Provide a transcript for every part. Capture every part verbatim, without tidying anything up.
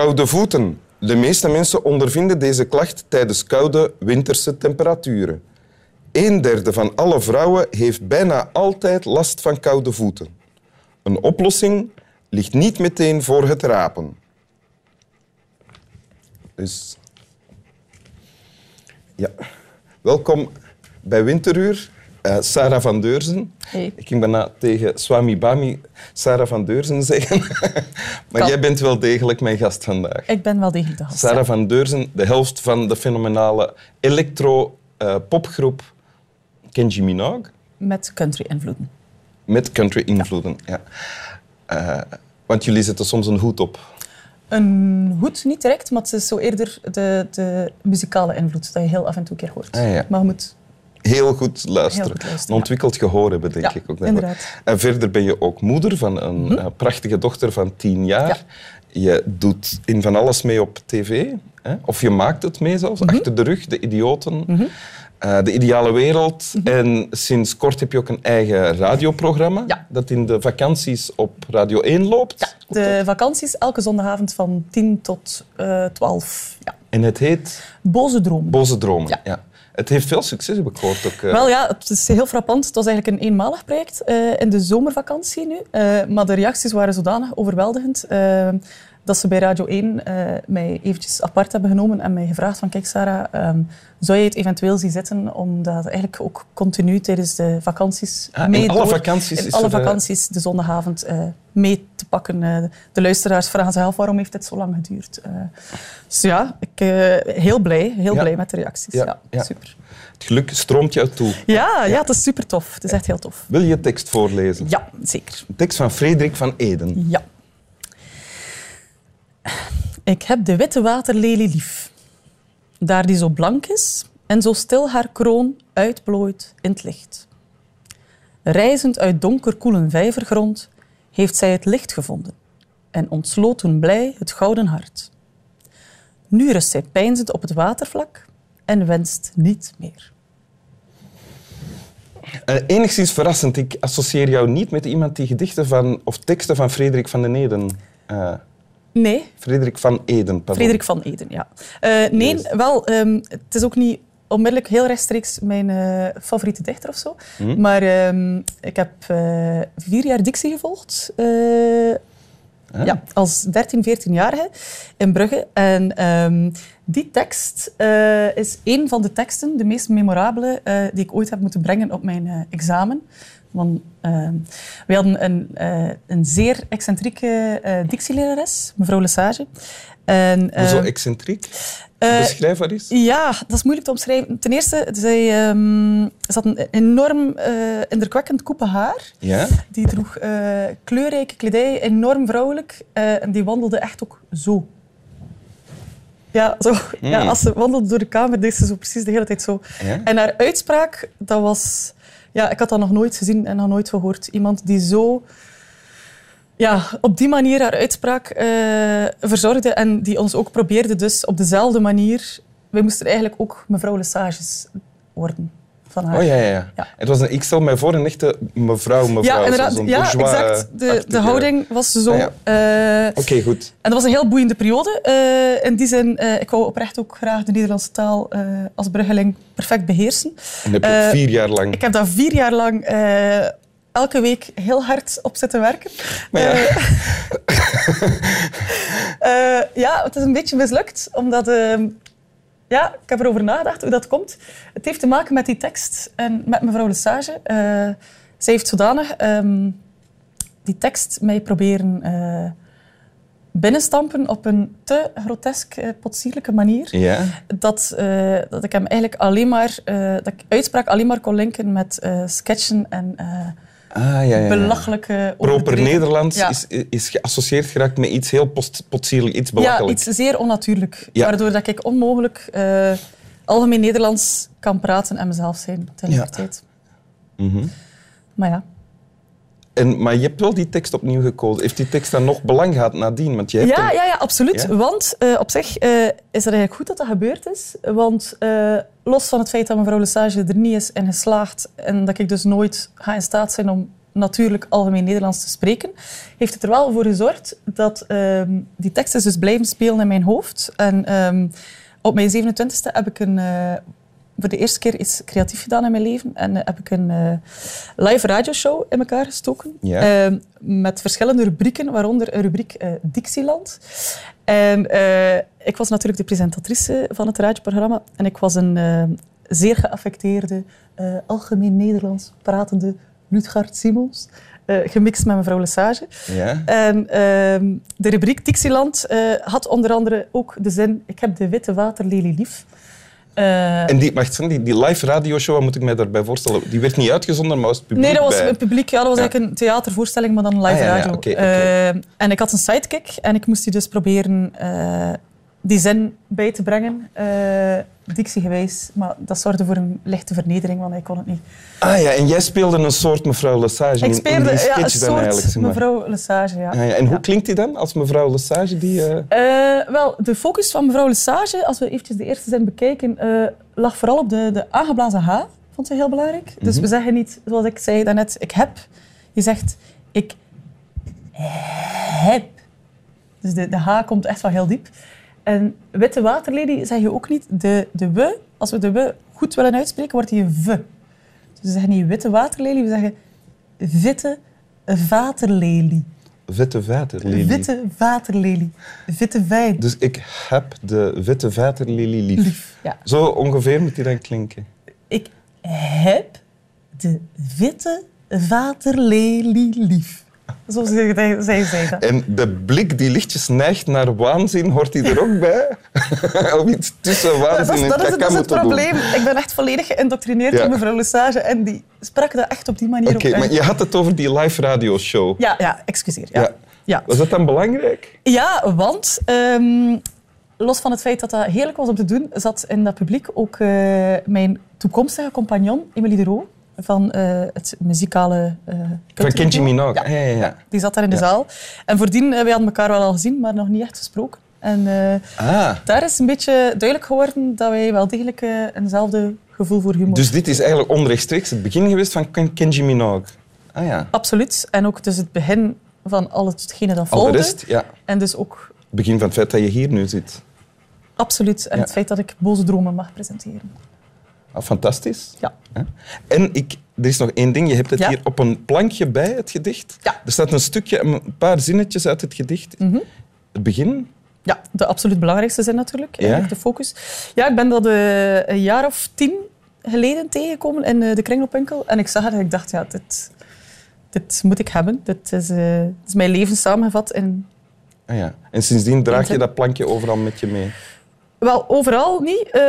koude voeten. De meeste mensen ondervinden deze klacht tijdens koude winterse temperaturen. Een derde van alle vrouwen heeft bijna altijd last van koude voeten. Een oplossing ligt niet meteen voor het rapen. Dus... Ja. Welkom bij Winteruur, uh, Sarah van Deurzen. Hey. Ik ging bijna tegen Swami Bami Sarah van Deurzen zeggen. Maar kan. Jij bent wel degelijk mijn gast vandaag. Ik ben wel degelijk de gast. Sarah ja. van Deurzen, de helft van de fenomenale electro-popgroep uh, Kenji Minogue. Met country-invloeden. Met country-invloeden, ja. ja. Uh, want jullie zetten soms een hoed op. Een hoed, niet direct, maar het is zo eerder de, de muzikale invloed dat je heel af en toe een keer hoort. Ah, ja. Maar je moet heel goed luisteren. Heel goed luisteren een ontwikkeld ja. gehoor hebben, denk ja, ik ook. Inderdaad. En verder ben je ook moeder van een hm? prachtige dochter van tien jaar. Ja. Je doet in van alles mee op tv. Hè? Of je maakt het mee zelfs. Hm? Achter de rug, De Idioten, hm? uh, De Ideale Wereld. Hm? En sinds kort heb je ook een eigen radioprogramma. Ja. Dat in de vakanties op Radio één loopt. Ja. De vakanties elke zondagavond van tien tot uh, twaalf. Ja. En het heet? Boze dromen. Boze dromen, ja. ja. Het heeft veel succes, heb ik gehoord ook. Uh... Wel ja, het is heel frappant. Het was eigenlijk een eenmalig project uh, in de zomervakantie nu. Uh, maar de reacties waren zodanig overweldigend uh, dat ze bij Radio één uh, mij eventjes apart hebben genomen en mij gevraagd van kijk Sarah, um, zou je het eventueel zien zitten omdat eigenlijk ook continu tijdens de vakanties ah, mee in door, alle vakanties, in is alle vakanties de, de zondagavond uh, mee te pakken. Uh, de luisteraars vragen zich af waarom heeft dit zo lang geduurd. Uh, dus ja, ik uh, heel blij, heel ja. blij met de reacties. Ja, ja, ja. Super. Het geluk stroomt jou toe. Ja, ja, het is super tof. Het is echt heel tof. Wil je tekst voorlezen? Ja, zeker. Een tekst van Frederik van Eeden. Ja. Ik heb de witte waterlelie lief, daar die zo blank is en zo stil haar kroon uitplooit in het licht. Rijzend uit donkerkoelen vijvergrond heeft zij het licht gevonden en ontsloot toen blij het gouden hart. Nu rust zij peinzend op het watervlak en wenst niet meer. Uh, enigszins verrassend, ik associeer jou niet met iemand die gedichten van, of teksten van Frederik van den Eeden... Uh. Nee. Frederik van Eeden, pardon. Frederik van Eeden, ja. Uh, nee, yes. wel, um, het is ook niet onmiddellijk heel rechtstreeks mijn uh, favoriete dichter of zo. Mm. Maar um, ik heb uh, vier jaar dictie gevolgd. Uh, huh? Ja, als dertien, veertienjarige in Brugge. En um, die tekst uh, is één van de teksten, de meest memorabele, uh, die ik ooit heb moeten brengen op mijn uh, examen. Want uh, we hadden een, uh, een zeer excentrieke uh, dictielerares, mevrouw Lesage. En, uh, Hoezo excentriek? Uh, Beschrijf haar eens. Ja, dat is moeilijk te omschrijven. Ten eerste, zij, um, ze had een enorm uh, indrukwekkend koepe haar. Ja? Die droeg uh, kleurrijke kledij, enorm vrouwelijk. Uh, en die wandelde echt ook zo. Ja, zo. Mm. Ja, als ze wandelde door de kamer, deed ze zo precies de hele tijd zo. Ja? En haar uitspraak, dat was... Ja, ik had dat nog nooit gezien en nog nooit gehoord. Iemand die zo ja, op die manier haar uitspraak uh, verzorgde en die ons ook probeerde dus op dezelfde manier... Wij moesten eigenlijk ook mevrouw Lesages worden van haar. Oh ja, ja, ja. ja. Het was een, ik stel mij voor een echte mevrouw, mevrouw. Ja, inderdaad. Zo'n ja, exact. De, de houding was zo... Ah, ja. uh, Oké, okay, goed. En dat was een heel boeiende periode. Uh, in die zin, uh, ik wou oprecht ook graag de Nederlandse taal uh, als Bruggeling perfect beheersen. En heb je uh, vier jaar lang... Ik heb dat vier jaar lang uh, elke week heel hard op zitten werken. Maar ja... Uh, uh, ja, het is een beetje mislukt, omdat... Uh, Ja, ik heb erover nagedacht hoe dat komt. Het heeft te maken met die tekst en met mevrouw Lesage. Uh, zij heeft zodanig um, die tekst mij proberen uh, binnenstampen op een te grotesk, uh, potsierlijke manier. Ja. Dat, uh, dat ik hem eigenlijk alleen maar, uh, dat ik uitspraak alleen maar kon linken met uh, sketchen en uh, ah, ja, ja, ja. belachelijke... Proper Nederlands ja. is, is geassocieerd geraakt met iets heel post, potsierlijk, iets belachelijk. Ja, iets zeer onnatuurlijk. Ja. Waardoor dat ik onmogelijk uh, algemeen Nederlands kan praten en mezelf zijn tegelijkertijd. Ja. Mm-hmm. Maar ja. En, maar je hebt wel die tekst opnieuw gekozen. Heeft die tekst dan nog belang gehad nadien? Want je hebt ja, een... ja, ja, absoluut. Ja? Want uh, op zich uh, is het eigenlijk goed dat dat gebeurd is. Want uh, los van het feit dat mevrouw Lesage er niet is en geslaagd... en dat ik dus nooit ga in staat zijn om natuurlijk algemeen Nederlands te spreken, heeft het er wel voor gezorgd dat um, die teksten dus blijven spelen in mijn hoofd. En um, op mijn zevenentwintigste heb ik een... Uh, voor de eerste keer iets creatief gedaan in mijn leven. En uh, heb ik een uh, live radioshow in elkaar gestoken. Yeah. Uh, met verschillende rubrieken, waaronder een rubriek uh, Dixieland. En uh, ik was natuurlijk de presentatrice van het radioprogramma. En ik was een uh, zeer geaffecteerde, uh, algemeen Nederlands pratende Ludger Simons. Uh, gemixt met Mevrouw Lesage. Yeah. En uh, de rubriek Dixieland uh, had onder andere ook de zin... Ik heb de witte waterlelie lief. Uh, en die, mag zijn, die, die live radioshow, wat moet ik mij daarbij voorstellen? Die werd niet uitgezonden, maar was het publiek? Nee, dat was bij... het publiek. Ja, dat was ja. eigenlijk een theatervoorstelling, maar dan live ah, ja, radio. Ja, okay, okay. Uh, en ik had een sidekick en ik moest die dus proberen uh, die zin bij te brengen. Uh, dictiegewijs. Maar dat zorgde voor een lichte vernedering, want hij kon het niet. Ah ja, en jij speelde een soort Mevrouw Lesage. Ik speelde in die ja, een soort Mevrouw Lesage, ja. Ah, ja. En ja. hoe klinkt die dan als Mevrouw Lesage? Die, uh... Uh, wel, de focus van Mevrouw Lesage, als we eventjes de eerste zin bekijken, uh, lag vooral op de, de aangeblazen H, vond ze heel belangrijk. Mm-hmm. Dus we zeggen niet, zoals ik zei daarnet, ik heb. Je zegt, ik heb. Dus de, de H komt echt wel heel diep. En witte waterlelie zeg je ook niet de, de we. Als we de we goed willen uitspreken, wordt die een v. Dus we zeggen niet witte waterlelie, we zeggen witte vaterlelie. Witte waterlelie. Witte waterlelie. Witte wijn. Dus ik heb de witte waterlelie lief. lief ja. Zo ongeveer moet die dan klinken. Ik heb de witte waterlelie lief. Zoals zij zei dat. En de blik die lichtjes neigt naar waanzin, hoort die er ook bij? Of iets tussen waanzin en ja, dat is, dat is, dat is het probleem. Doen. Ik ben echt volledig geïndoctrineerd door ja. Mevrouw Lesage en die sprak dat echt op die manier okay, op uit. Maar je had het over die live radioshow. Ja, ja, excuseer. Ja. Ja. Ja. Was dat dan belangrijk? Ja, want um, los van het feit dat dat heerlijk was om te doen, zat in dat publiek ook uh, mijn toekomstige compagnon, Emelie de Roon. Van uh, het muzikale... Uh, van Kenji Minogue. Ja. Ja, ja, ja. Die zat daar in de ja. zaal. En voordien, uh, wij hadden elkaar wel al gezien, maar nog niet echt gesproken. En uh, ah. daar is een beetje duidelijk geworden dat wij wel degelijk uh, eenzelfde gevoel voor humor... Dus dit is eigenlijk onrechtstreeks het begin geweest van Kenji Minogue. Ah, ja. Absoluut. En ook dus het begin van al hetgene dat volgde. Al de rest, ja. En dus ook... Het begin van het feit dat je hier nu zit. Absoluut. En ja. het feit dat ik Boze Dromen mag presenteren. Ah, fantastisch. Ja. En ik, er is nog één ding. Je hebt het ja. hier op een plankje bij, het gedicht. Ja. Er staat een stukje, een paar zinnetjes uit het gedicht. Mm-hmm. Het begin. Ja, de absoluut belangrijkste zin natuurlijk. Ja. De focus. Ja, ik ben dat uh, een jaar of tien geleden tegengekomen in uh, de kringloopwinkel. En ik zag het en ik dacht, ja, dit, dit moet ik hebben. Dit is, uh, dit is mijn leven samengevat. In... Ah, ja. En sindsdien draag je dat plankje overal met je mee? Wel, overal niet. Uh,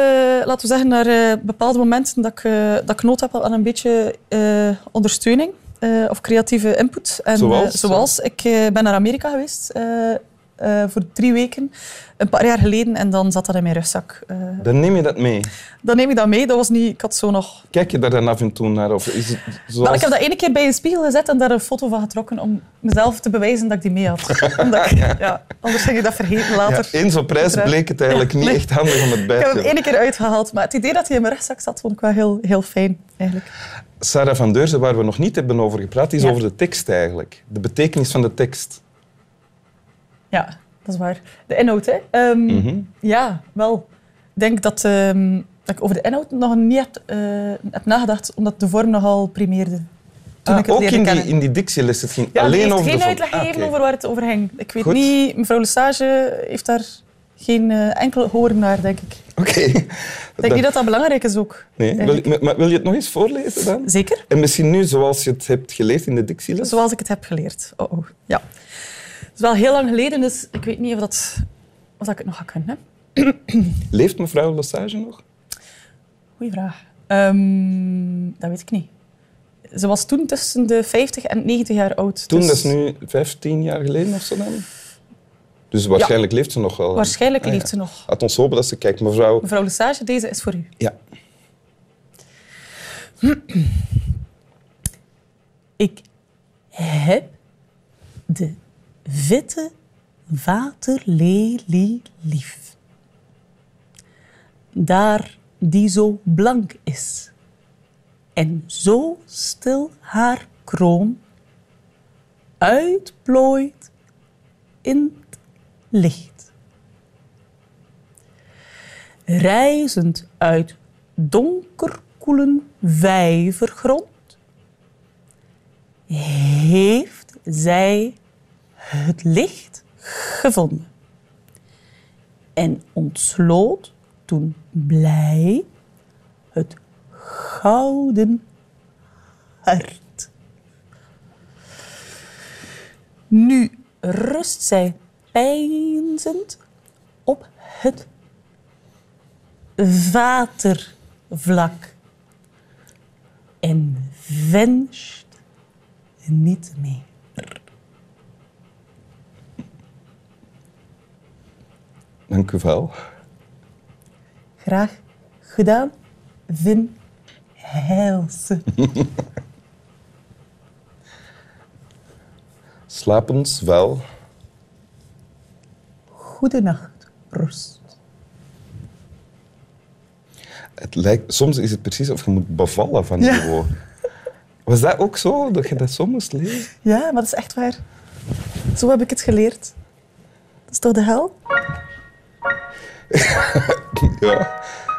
laten we zeggen, naar uh, bepaalde momenten dat ik, uh, dat ik nood heb aan een beetje uh, ondersteuning uh, of creatieve input. En, zoals? Uh, zoals. Ik uh, ben naar Amerika geweest uh, uh, voor drie weken, een paar jaar geleden, en dan zat dat in mijn rugzak. Uh, dan neem je dat mee? Dan neem ik dat mee. Dat was niet... Ik had zo nog... Kijk je daar dan af en toe naar? Of is het zoals... nou, ik heb dat ene keer bij een spiegel gezet en daar een foto van getrokken om mezelf te bewijzen dat ik die mee had. Omdat ik, ja, anders ging ik dat vergeten later. Ja, eens op reis bleek het eigenlijk ja, niet nee. echt handig om het bij te hebben. Ik heb het ene keer uitgehaald, maar het idee dat hij in mijn rugzak zat, vond ik wel heel, heel fijn. Eigenlijk. Sarah van Deurzen, waar we nog niet hebben over gepraat, is ja. over de tekst eigenlijk. De betekenis van de tekst. Ja, dat is waar. De inhoud, hè. Um, mm-hmm. Ja, wel. Ik denk dat, um, dat ik over de inhoud nog niet heb, uh, heb nagedacht, omdat de vorm nogal primeerde. Toen ah, ik het ook in die, in die dictieles. Het ging ja, alleen over de vorm. Ja, heeft geen uitleg gegeven ah, okay. over waar het over ging. Ik weet Goed. niet, mevrouw Lesage heeft daar geen uh, enkel horen naar, denk ik. Oké. Okay. Ik denk dat... niet dat dat belangrijk is ook. Nee. Wil, maar wil je het nog eens voorlezen dan? Zeker. En misschien nu zoals je het hebt geleerd in de dictieles? Zoals ik het heb geleerd. Oh, oh. Ja. Het is wel heel lang geleden, dus ik weet niet of, dat, of dat ik het nog ga kunnen. Hè? Leeft mevrouw Lesage nog? Goeie vraag. Um, dat weet ik niet. Ze was toen tussen de vijftig en negentig jaar oud. Toen, dus... dat is nu vijftien jaar geleden of zo dan? Dus waarschijnlijk ja. leeft ze nog wel. Waarschijnlijk ah, leeft ja. ze nog. Laat ons hopen dat ze kijkt. Mevrouw... mevrouw Lesage, deze is voor u. Ja. Ik heb de witte waterlelie lief. Daar die zo blank is en zo stil haar kroon uitplooit in het licht. Rijzend uit donkerkoelen vijvergrond heeft zij het licht gevonden en ontsloot toen blij het gouden hart. Nu rust zij peinzend op het watervlak en wenst niet meer. Dank u wel. Graag gedaan, Vin Heilsen. Slapens wel. Goedenacht, rust. Het lijkt, soms is het precies of je moet bevallen van die woord. Ja. Was dat ook zo, dat je dat soms moest lezen? Ja, maar dat is echt waar. Zo heb ik het geleerd. Dat is toch de hel? Ja.